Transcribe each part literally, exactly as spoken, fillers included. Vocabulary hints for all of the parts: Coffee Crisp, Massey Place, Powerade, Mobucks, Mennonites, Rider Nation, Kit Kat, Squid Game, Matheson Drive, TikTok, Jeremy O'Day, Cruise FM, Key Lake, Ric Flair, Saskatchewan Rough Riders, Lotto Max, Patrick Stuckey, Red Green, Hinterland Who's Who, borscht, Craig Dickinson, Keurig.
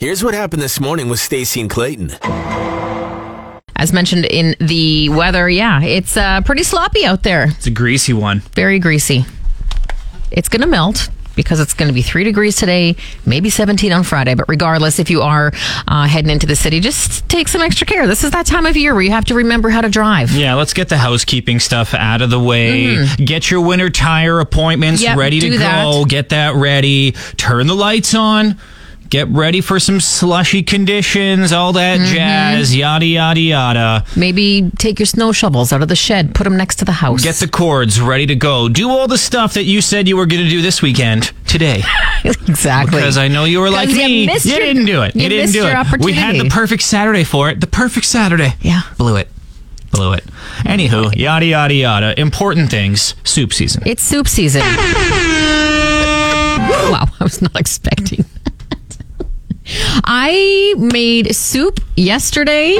Here's what happened this morning with Stacey and Clayton. As mentioned in the weather, yeah, it's uh, pretty sloppy out there. It's a greasy one. Very greasy. It's going to melt because it's going to be three degrees today, maybe seventeen on Friday. But regardless, if you are uh, heading into the city, just take some extra care. This is that time of year where you have to remember how to drive. Yeah, let's get the housekeeping stuff out of the way. Mm-hmm. Get your winter tire appointments yep, ready to go. That. Get that ready. Turn the lights on. Get ready for some slushy conditions, all that mm-hmm. jazz, yada, yada, yada. Maybe take your snow shovels out of the shed, put them next to the house. Get the cords ready to go. Do all the stuff that you said you were going to do this weekend today. Exactly. Because I know you were like me. You, you your, didn't do it. You, you didn't do it. We had the perfect Saturday for it. The perfect Saturday. Yeah. Blew it. Blew it. Anywho, yada, yada, yada. Important things. Soup season. It's soup season. Wow, I was not expecting that. I made soup yesterday.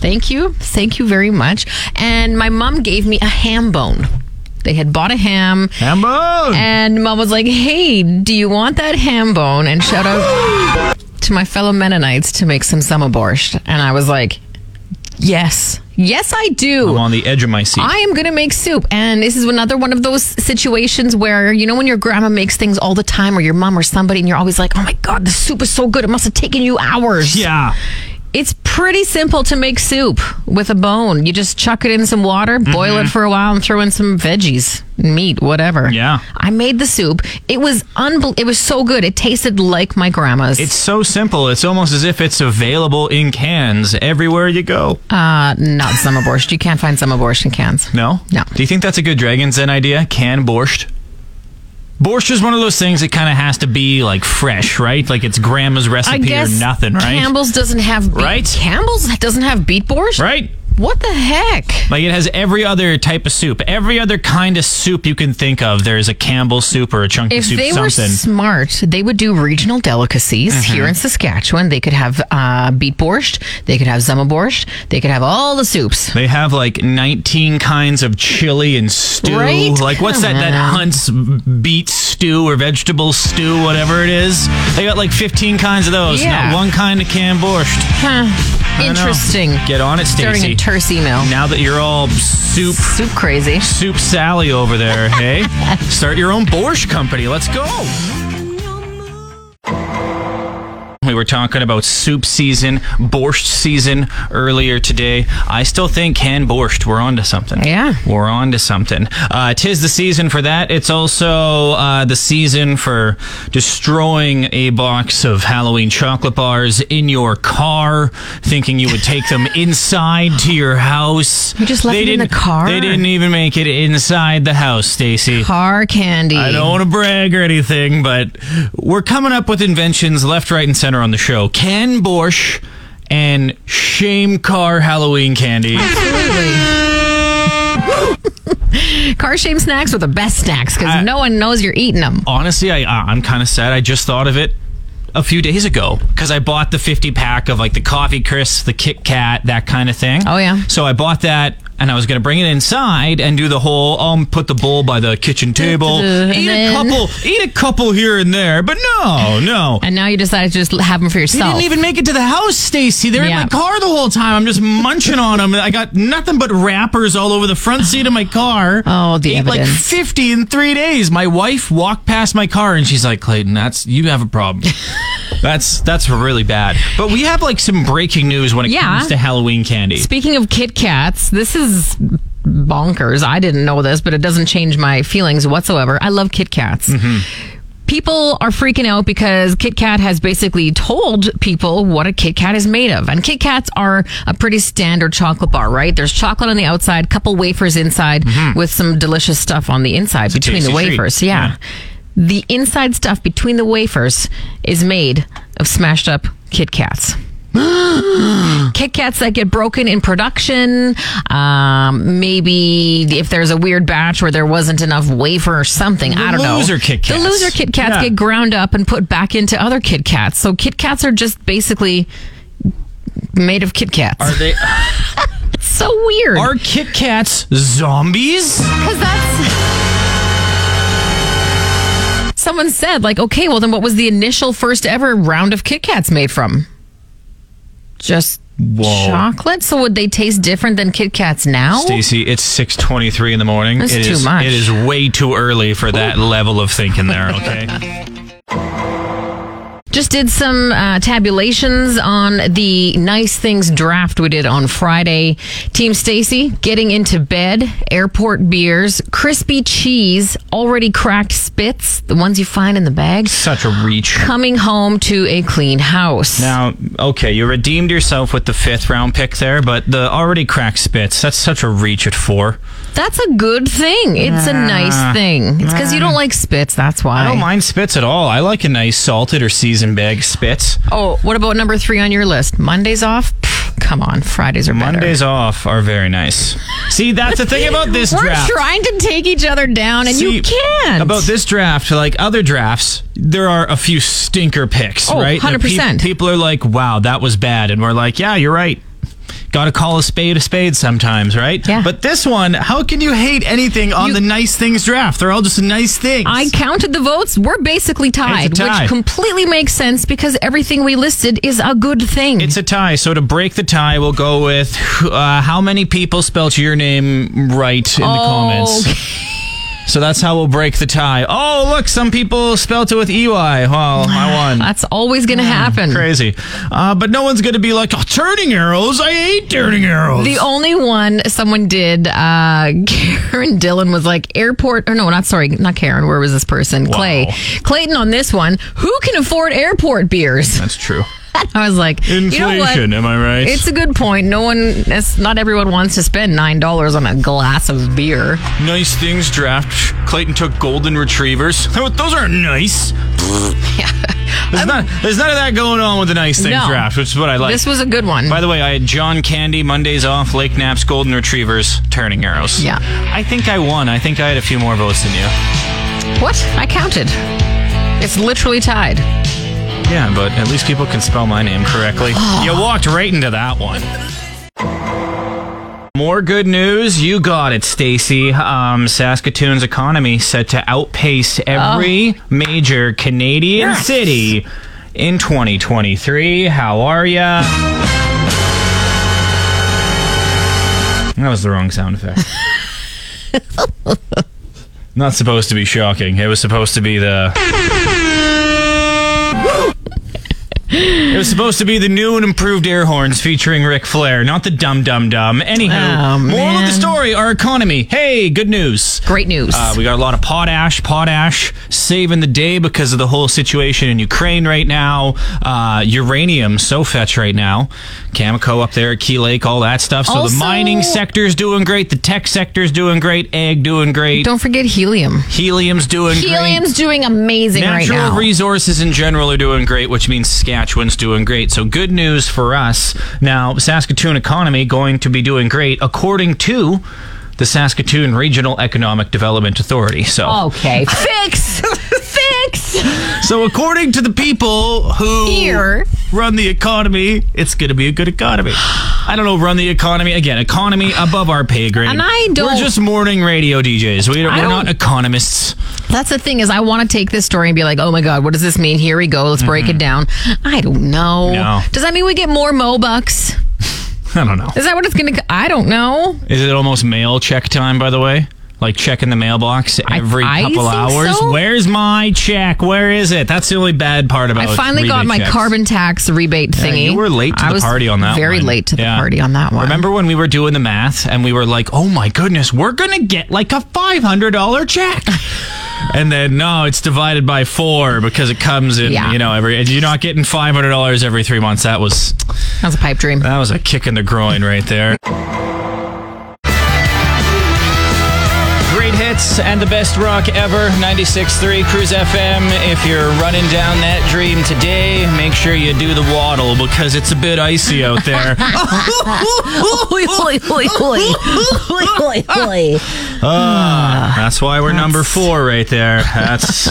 Thank you. Thank you very much. And my mom gave me a ham bone. They had bought a ham. Ham bone! And mom was like, hey, do you want that ham bone? And shout out to my fellow Mennonites to make some summer borscht. And I was like, yes. Yes, I do. I'm on the edge of my seat. I am going to make soup. And this is another one of those situations where, you know, when your grandma makes things all the time or your mom or somebody and you're always like, oh my God, the soup is so good. It must have taken you hours. Yeah. It's pretty simple to make soup with a bone. You just chuck it in some water, mm-hmm. boil it for a while and throw in some veggies, meat, whatever. Yeah. I made the soup. It was unbel- It was so good. It tasted like my grandma's. It's so simple. It's almost as if it's available in cans everywhere you go. Uh, not summer borscht. You can't find summer borscht in cans. No? No. Do you think that's a good Dragon's Den idea? Can borscht? Borscht is one of those things that kind of has to be like fresh, right? Like it's grandma's recipe I guess or nothing, right? Campbell's doesn't have beet. Right? Campbell's doesn't have beet borscht? Right. What the heck? Like it has every other type of soup. Every other kind of soup you can think of. There's a Campbell soup or a Chunky if soup something. If they were smart, they would do regional delicacies mm-hmm. here in Saskatchewan. They could have uh, beet borscht. They could have zuma borscht. They could have all the soups. They have like nineteen kinds of chili and stew. Right? Like what's that, that Hunt's beet stew or vegetable stew, whatever it is? They got like fifteen kinds of those. Yeah. Not one kind of canned borscht. Huh. Interesting. Get on it, Stacey. Starting a terse email. Now that you're all soup... Soup crazy. Soup Sally over there, hey? Start your own borscht company. Let's go. We were talking about soup season, borscht season earlier today. I still think canned borscht. We're on to something. Yeah. We're on to something. Uh, tis the season for that. It's also uh, the season for destroying a box of Halloween chocolate bars in your car, thinking you would take them inside to your house. You just left they it in the car? They didn't even make it inside the house, Stacey. Car candy. I don't want to brag or anything, but we're coming up with inventions left, right, and center on the show. Can borscht and shame car Halloween candy. Absolutely. Car shame snacks are the best snacks because no one knows you're eating them. Honestly, I, I'm kind of sad. I just thought of it a few days ago because I bought the fifty pack of like the Coffee Crisp, the Kit Kat, that kind of thing. Oh, yeah. So I bought that. And I was going to bring it inside and do the whole, um, put the bowl by the kitchen table, and eat a couple, eat a couple here and there, but no, no. And now you decided to just have them for yourself. You didn't even make it to the house, Stacey. They're yeah. in my car the whole time. I'm just munching on them. I got nothing but wrappers all over the front seat of my car. Oh, the evidence. Like fifty in three days. My wife walked past my car and she's like, Clayton, that's you have a problem. That's that's really bad. But we have like some breaking news when it yeah. comes to Halloween candy. Speaking of Kit Kats, this is bonkers. I didn't know this, but it doesn't change my feelings whatsoever. I love Kit Kats. Mm-hmm. People are freaking out because Kit Kat has basically told people what a Kit Kat is made of. And Kit Kats are a pretty standard chocolate bar, right? There's chocolate on the outside, couple wafers inside mm-hmm. with some delicious stuff on the inside it's between the wafers. Treat. Yeah. yeah. The inside stuff between the wafers is made of smashed up Kit Kats. Kit Kats that get broken in production. Um, maybe if there's a weird batch where there wasn't enough wafer or something. The I don't know. The loser Kit Kats. The loser Kit Kats yeah. get ground up and put back into other Kit Kats. So Kit Kats are just basically made of Kit Kats. Are they? It's so weird. Are Kit Kats zombies? Because that's... someone said, like, okay, well, then what was the initial first ever round of Kit Kats made from? Just Whoa. chocolate? So would they taste different than Kit Kats now? Stacey, it's six twenty-three in the morning. That's it too is, much. It is way too early for that Ooh. level of thinking there, okay? Just did some uh, tabulations on the nice things draft we did on Friday. Team Stacey, getting into bed, airport beers, crispy cheese, already cracked spits, the ones you find in the bag. Such a reach. Coming home to a clean house. Now, okay, you redeemed yourself with the fifth round pick there, but the already cracked spits, that's such a reach at four. That's a good thing. It's uh, a nice thing. It's because uh, you don't like spits, that's why. I don't mind spits at all. I like a nice salted or seasoned and bag spits. Oh, what about number three on your list? Mondays off? Pfft, come on, Fridays are better. Mondays off are very nice. See, that's the thing about this We're draft. We're trying to take each other down, and See, you can't. About this draft, like other drafts, there are a few stinker picks, oh, right? one hundred percent. Pe- people are like, wow, that was bad. And we're like, yeah, you're right. Got to call a spade a spade sometimes, right? Yeah. But this one, how can you hate anything on you, the nice things draft? They're all just nice things. I counted the votes. We're basically tied, tie. which completely makes sense because everything we listed is a good thing. It's a tie. So to break the tie, we'll go with uh, how many people spelled your name right in oh, the comments. Okay. So that's how we'll break the tie. Oh, look, some people spelt it with E Y. Well, I won. That's always going to happen. Crazy. Uh, but no one's going to be like, oh, turning arrows. I hate turning arrows. The only one someone did, uh, Karen Dillon was like, airport, or no, not sorry, not Karen. Where was this person? Wow. Clay. Clayton on this one. Who can afford airport beers? That's true. I was like, inflation, you know what? Am I right? It's a good point. No one, it's, not everyone wants to spend nine dollars on a glass of beer. Nice things draft. Clayton took golden retrievers. Those aren't nice. Yeah. There's, not, there's none of that going on with the nice things no, draft, which is what I like. This was a good one. By the way, I had John Candy, Mondays off, Lake Naps, golden retrievers, turning arrows. Yeah. I think I won. I think I had a few more votes than you. What? I counted. It's literally tied. Yeah, but at least people can spell my name correctly. Oh. You walked right into that one. More good news. You got it, Stacey. Um, Saskatoon's economy set to outpace every oh. major Canadian yes. city in twenty twenty-three. How are ya? That was the wrong sound effect. Not supposed to be shocking. It was supposed to be the... It was supposed to be the new and improved air horns featuring Ric Flair, not the Dumb Dumb Dumb. Anywho, oh, moral of the story, our economy. Hey, good news. Great news. Uh, we got a lot of potash, potash, saving the day because of the whole situation in Ukraine right now. Uh, uranium, so fetch right now. Cameco up there at Key Lake, all that stuff. So also, the mining sector's doing great. The tech sector's doing great. Egg doing great. Don't forget helium. Helium's doing Helium's great. Helium's doing amazing Natural right now. Natural resources in general are doing great, which means scam. Saskatchewan's doing great. So good news for us. Now, Saskatoon economy going to be doing great according to the Saskatoon Regional Economic Development Authority. So okay, fix, fix. So according to the people who Here. run the economy, it's going to be a good economy. I don't know, run the economy. Again, economy above our pay grade. And I don't... We're just morning radio D Js. We don't, we're don't, not economists. That's the thing is I want to take this story and be like, oh my God, what does this mean? Here we go. Let's mm-hmm. break it down. I don't know. No. Does that mean we get more Mobucks? I don't know. Is that what it's going to... I don't know. Is it almost mail check time, by the way? Like checking the mailbox every I, I couple hours. So. Where's my check? Where is it? That's the only bad part about it. I finally got my checks. carbon tax rebate thingy. Yeah, you were late to I the party on that very one. Very late to yeah. the party on that one. Remember when we were doing the math and we were like, oh my goodness, we're going to get like a five hundred dollars check. And then, no, it's divided by four because it comes in, yeah. you know, every. You're not getting five hundred dollars every three months. That was, that was a pipe dream. That was a kick in the groin right there. And the best rock ever, ninety-six point three Cruise F M. If you're running down that dream today, make sure you do the waddle because it's a bit icy out there. uh, that's why we're that's... number four right there. That's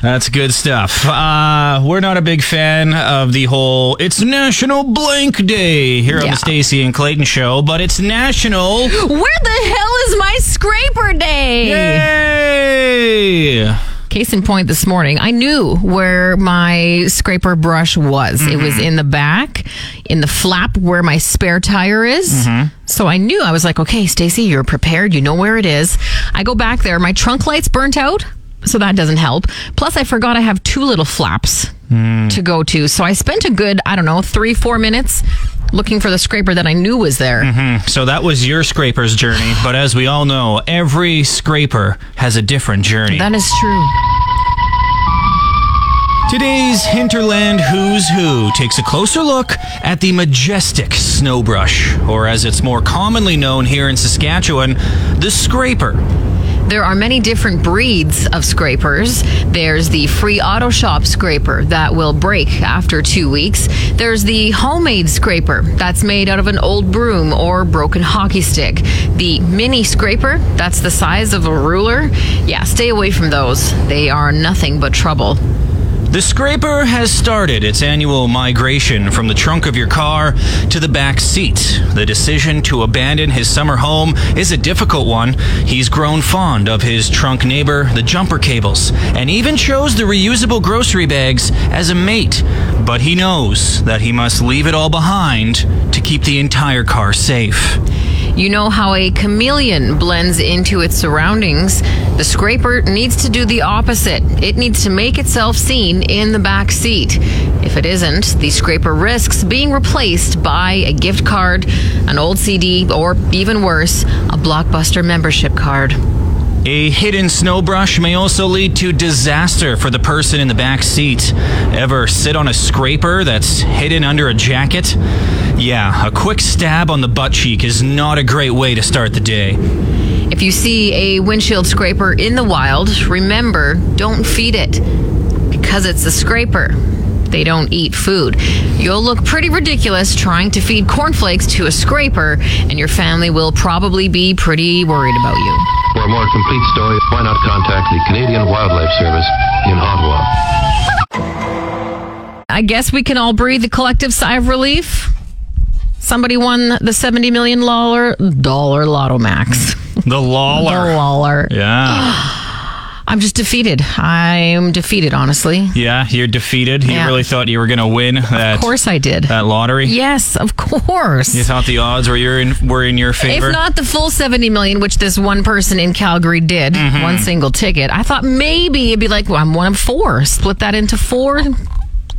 that's good stuff. Uh, we're not a big fan of the whole it's National Blank Day here yeah. on the Stacey and Clayton Show, but it's National. Where the hell is my scraper day? Yeah. Yay! Case in point, this morning, I knew where my scraper brush was. Mm-hmm. It was in the back, in the flap where my spare tire is. Mm-hmm. So I knew. I was like, okay, Stacey, you're prepared. You know where it is. I go back there. My trunk light's burnt out, so that doesn't help. Plus, I forgot I have two little flaps mm. to go to. So I spent a good, I don't know, three, four minutes looking for the scraper that I knew was there. Mm-hmm. So that was your scraper's journey. But as we all know, every scraper has a different journey. That is true. Today's Hinterland Who's Who takes a closer look at the majestic snowbrush, or as it's more commonly known here in Saskatchewan, the scraper. There are many different breeds of scrapers. There's the free auto shop scraper that will break after two weeks. There's the homemade scraper that's made out of an old broom or broken hockey stick. The mini scraper, that's the size of a ruler. Yeah, stay away from those. They are nothing but trouble. The scraper has started its annual migration from the trunk of your car to the back seat. The decision to abandon his summer home is a difficult one. He's grown fond of his trunk neighbor, the jumper cables, and even chose the reusable grocery bags as a mate. But he knows that he must leave it all behind to keep the entire car safe. You know how a chameleon blends into its surroundings. The scraper needs to do the opposite. It needs to make itself seen in the back seat. If it isn't, the scraper risks being replaced by a gift card, an old C D, or even worse, a Blockbuster membership card. A hidden snowbrush may also lead to disaster for the person in the back seat. Ever sit on a scraper that's hidden under a jacket? Yeah, a quick stab on the butt cheek is not a great way to start the day. If you see a windshield scraper in the wild, remember, don't feed it, because it's a scraper. They don't eat food. You'll look pretty ridiculous trying to feed cornflakes to a scraper, and your family will probably be pretty worried about you. For a more complete story, why not contact the Canadian Wildlife Service in Ottawa? I guess we can all breathe a collective sigh of relief. Somebody won the seventy million dollars dollar Lotto Max. The Lawler. The Lawler. Yeah. I'm just defeated. I'm defeated, honestly. Yeah, you're defeated. You yeah. really thought you were going to win that. Of course I did. That lottery? Yes, of course. You thought the odds were your in, were in your favor? If not the full seventy million dollars, which this one person in Calgary did, mm-hmm. one single ticket, I thought maybe it'd be like, well, I'm one of four. Split that into four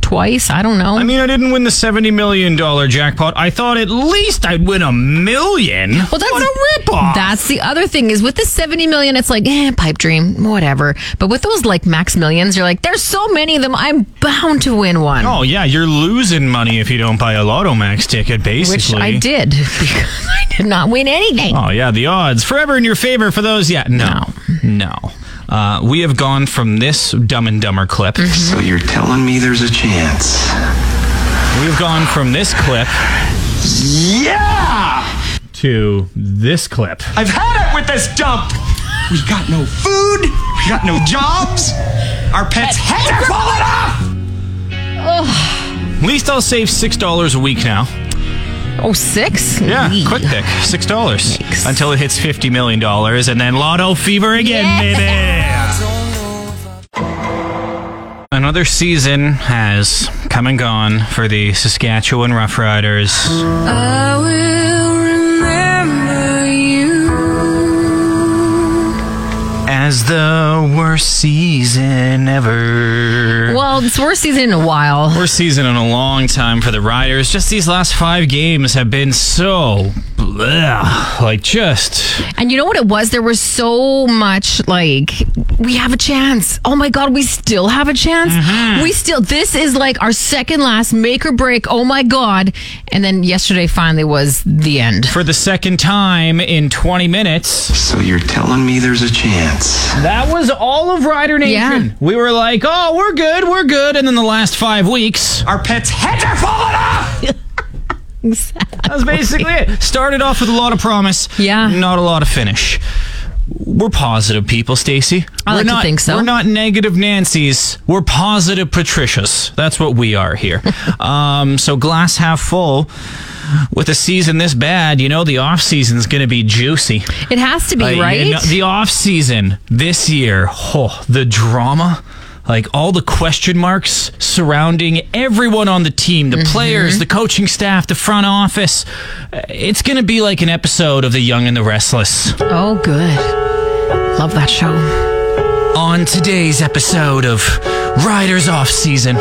twice. I don't know. I mean, I didn't win the seventy million dollars jackpot. I thought at least I'd win a million. Well, that's what a ripoff. That's the other thing is with the seventy million dollars, it's like, eh, pipe dream, whatever. But with those like max millions, you're like, there's so many of them. I'm bound to win one. Oh, yeah. You're losing money if you don't buy a Lotto Max ticket, basically. Which I did because I did not win anything. Oh, yeah. The odds forever in your favor for those. Yeah. No. No. no. Uh, we have gone from this Dumb and Dumber clip. So you're telling me there's a chance. We've gone from this clip. Yeah! To this clip. I've had it with this dump. We got no food. We got no jobs. Our pets' heads are falling off. At least I'll save six dollars a week now. Oh, six? Yeah, Wee. Quick pick. Six dollars. Until it hits fifty million dollars and then lotto fever again, yes. baby. Another season has come and gone for the Saskatchewan Rough Riders. I will remember you as the worst season ever. Well, it's worst season in a while. Worst season in a long time for the Riders. Just these last five games have been so bleh, like just. And you know what it was? There was so much like, we have a chance. Oh my God, we still have a chance. Mm-hmm. We still, this is like our second last make or break. Oh my God. And then yesterday finally was the end. For the second time in twenty minutes. So you're telling me there's a chance. That was all of Rider Nation. Yeah. We were like, oh, we're good. We're good. And then the last five weeks, our pets' heads are falling off. Exactly. That was basically it. Started off with a lot of promise. Yeah. Not a lot of finish. We're positive people, Stacey. I like not, to think so. We're not negative Nancy's. We're positive Patricia's. That's what we are here. um, so glass half full. With a season this bad, you know, the off-season's going to be juicy. It has to be, uh, right? You know, the off-season this year, oh, the drama, like all the question marks surrounding everyone on the team, the mm-hmm. players, the coaching staff, the front office. It's going to be like an episode of The Young and the Restless. Oh, good. Love that show. On today's episode of Riders Off-Season.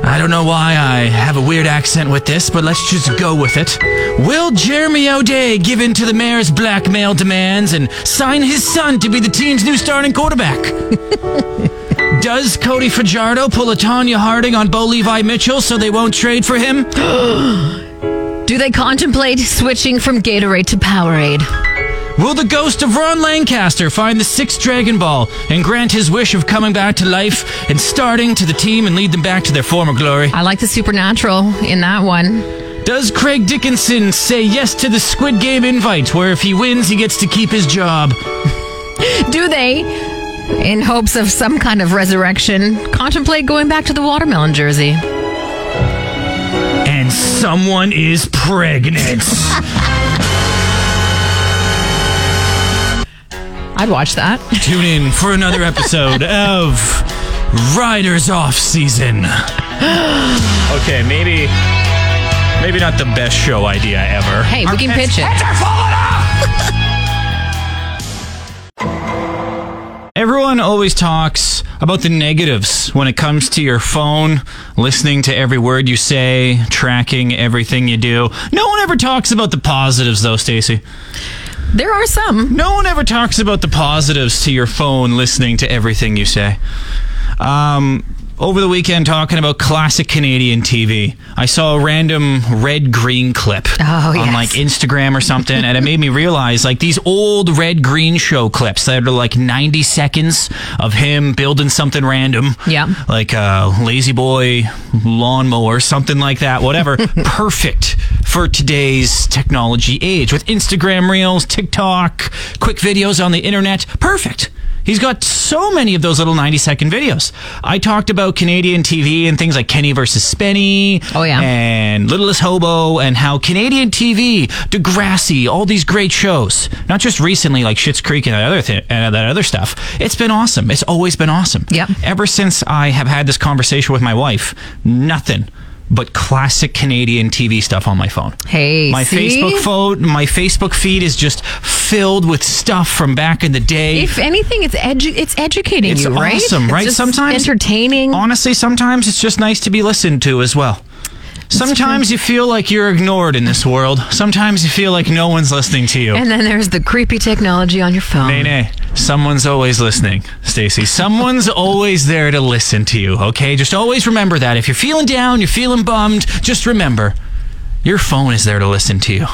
I don't know why I have a weird accent with this, but let's just go with it. Will Jeremy O'Day give in to the mayor's blackmail demands and sign his son to be the team's new starting quarterback? Does Cody Fajardo pull a Tanya Harding on Bo Levi Mitchell so they won't trade for him? Do they contemplate switching from Gatorade to Powerade? Will the ghost of Ron Lancaster find the sixth Dragon Ball and grant his wish of coming back to life and starting to the team and lead them back to their former glory? I like the supernatural in that one. Does Craig Dickinson say yes to the Squid Game invite, where if he wins, he gets to keep his job? Do they, in hopes of some kind of resurrection, contemplate going back to the watermelon jersey? And someone is pregnant. I'd watch that. Tune in for another episode of Riders Off Season. Okay, maybe maybe not the best show idea ever. Hey, our we can pitch it. Heads are falling off! Everyone always talks about the negatives when it comes to your phone, listening to every word you say, tracking everything you do. No one ever talks about the positives, though, Stacey. There are some. No one ever talks about the positives to your phone, listening to everything you say. Um, over the weekend, talking about classic Canadian T V, I saw a random Red Green clip oh, on yes. like Instagram or something, and it made me realize like these old Red Green show clips that are like ninety seconds of him building something random, yeah, like a lazy boy lawnmower, something like that, whatever. Perfect for today's technology age with Instagram Reels, TikTok, quick videos on the internet. Perfect. He's got so many of those little ninety-second videos. I talked about Canadian T V and things like Kenny versus Spenny. Oh, yeah. And Littlest Hobo and how Canadian T V, Degrassi, all these great shows. Not just recently like Schitt's Creek and that other, th- and that other stuff. It's been awesome. It's always been awesome. Yep. Ever since I have had this conversation with my wife, nothing but classic Canadian T V stuff on my phone. Hey, my see? Facebook phone, my Facebook feed is just filled with stuff from back in the day. If anything, it's edu- it's educating it's you, awesome, right? It's awesome, right? Just sometimes entertaining. Honestly, sometimes it's just nice to be listened to as well. That's sometimes true. You feel like you're ignored in this world. Sometimes you feel like no one's listening to you. And then there's the creepy technology on your phone. Nay, nay. Someone's always listening, Stacey. Someone's always there to listen to you, okay? Just always remember that. If you're feeling down, you're feeling bummed, just remember, your phone is there to listen to you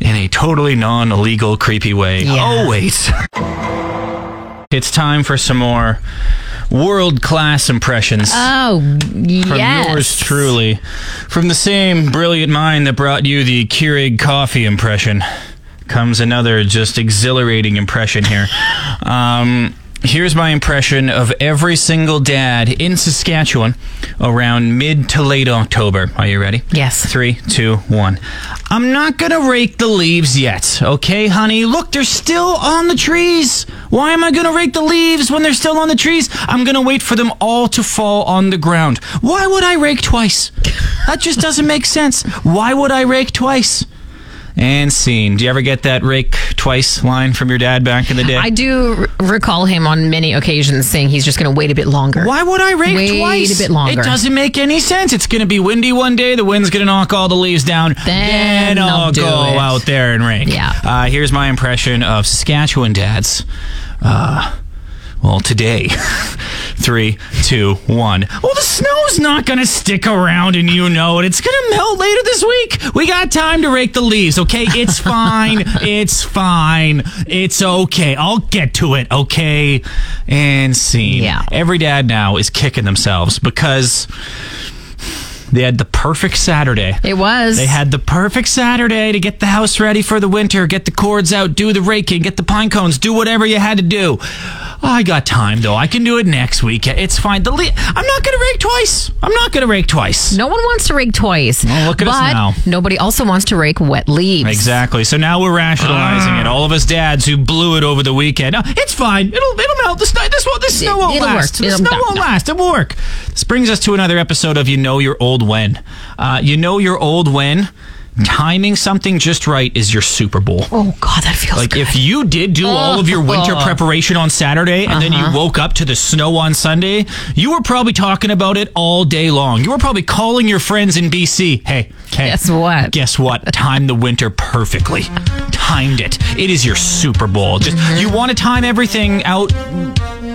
in a totally non-illegal, creepy way. Yeah. Always. It's time for some more world-class impressions. Oh, yes. From yours truly. From the same brilliant mind that brought you the Keurig coffee impression comes another just exhilarating impression here. um, here's my impression of every single dad in Saskatchewan around mid to late October. Are you ready? Yes. Three, two, one. I'm not going to rake the leaves yet. Okay, honey? Look, they're still on the trees. Why am I going to rake the leaves when they're still on the trees? I'm going to wait for them all to fall on the ground. Why would I rake twice? That just doesn't make sense. Why would I rake twice? And scene. Do you ever get that rake twice line from your dad back in the day? I do r- recall him on many occasions saying he's just going to wait a bit longer. Why would I rake wait twice? Wait a bit longer. It doesn't make any sense. It's going to be windy one day. The wind's going to knock all the leaves down. Then, then I'll go it. out there and rake. Yeah. Uh, here's my impression of Saskatchewan dads. Uh, well, today. Three, two, one. Well, the snow's not going to stick around, and you know it. It's going to melt later this week. We got time to rake the leaves, okay? It's fine. It's fine. It's okay. I'll get to it, okay? And scene. Yeah. Every dad now is kicking themselves because They had the perfect Saturday. It was. They had the perfect Saturday to get the house ready for the winter, get the cords out, do the raking, get the pine cones, do whatever you had to do. Oh, I got time, though. I can do it next week. It's fine. The le- I'm not going to rake twice. I'm not going to rake twice. No one wants to rake twice. Well, look at but us now. Nobody also wants to rake wet leaves. Exactly. So now we're rationalizing uh. it. All of us dads who blew it over the weekend. Oh, it's fine. It'll it'll melt. This, this, this snow won't it'll last. Work. The snow won't last. It'll work. This brings us to another episode of You Know Your Old When. Uh, you know your old when. Timing something just right is your Super Bowl. Oh, God, that feels like good. If you did do oh, all of your winter oh. preparation on Saturday and uh-huh. then you woke up to the snow on Sunday, you were probably talking about it all day long. You were probably calling your friends in B C. Hey, hey. Guess what? Guess what? Time the winter perfectly. Timed it. It is your Super Bowl. Just mm-hmm. You want to time everything out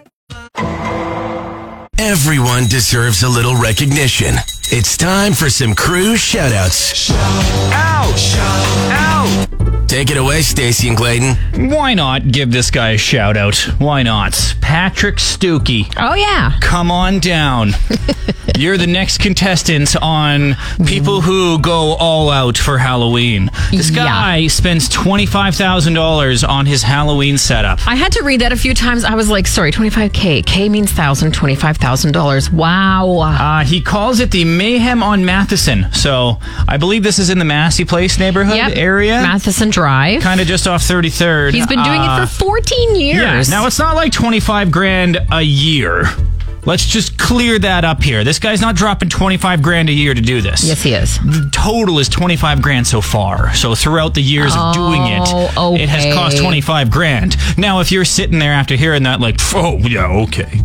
Everyone deserves a little recognition. It's time for some Cruise shoutouts. Shout out! Shout out! Take it away, Stacey and Clayton. Why not give this guy a shout out? Why not? Patrick Stuckey. Oh, yeah. Come on down. You're the next contestant on people who go all out for Halloween. This guy yeah. spends twenty-five thousand dollars on his Halloween setup. I had to read that a few times. I was like, sorry, twenty-five K. K means thousand, twenty-five thousand dollars. Wow. Uh, he calls it the Mayhem on Matheson. So I believe this is in the Massey Place neighborhood yep. area. Matheson Drive. Kind of just off thirty-third. He's been doing uh, it for fourteen years. Yeah. Now, it's not like twenty-five grand a year. Let's just clear that up here. This guy's not dropping twenty-five grand a year to do this. Yes, he is. The total is twenty-five grand so far. So throughout the years oh, of doing it, okay. it has cost twenty-five grand. Now, if you're sitting there after hearing that, like, oh, yeah, okay.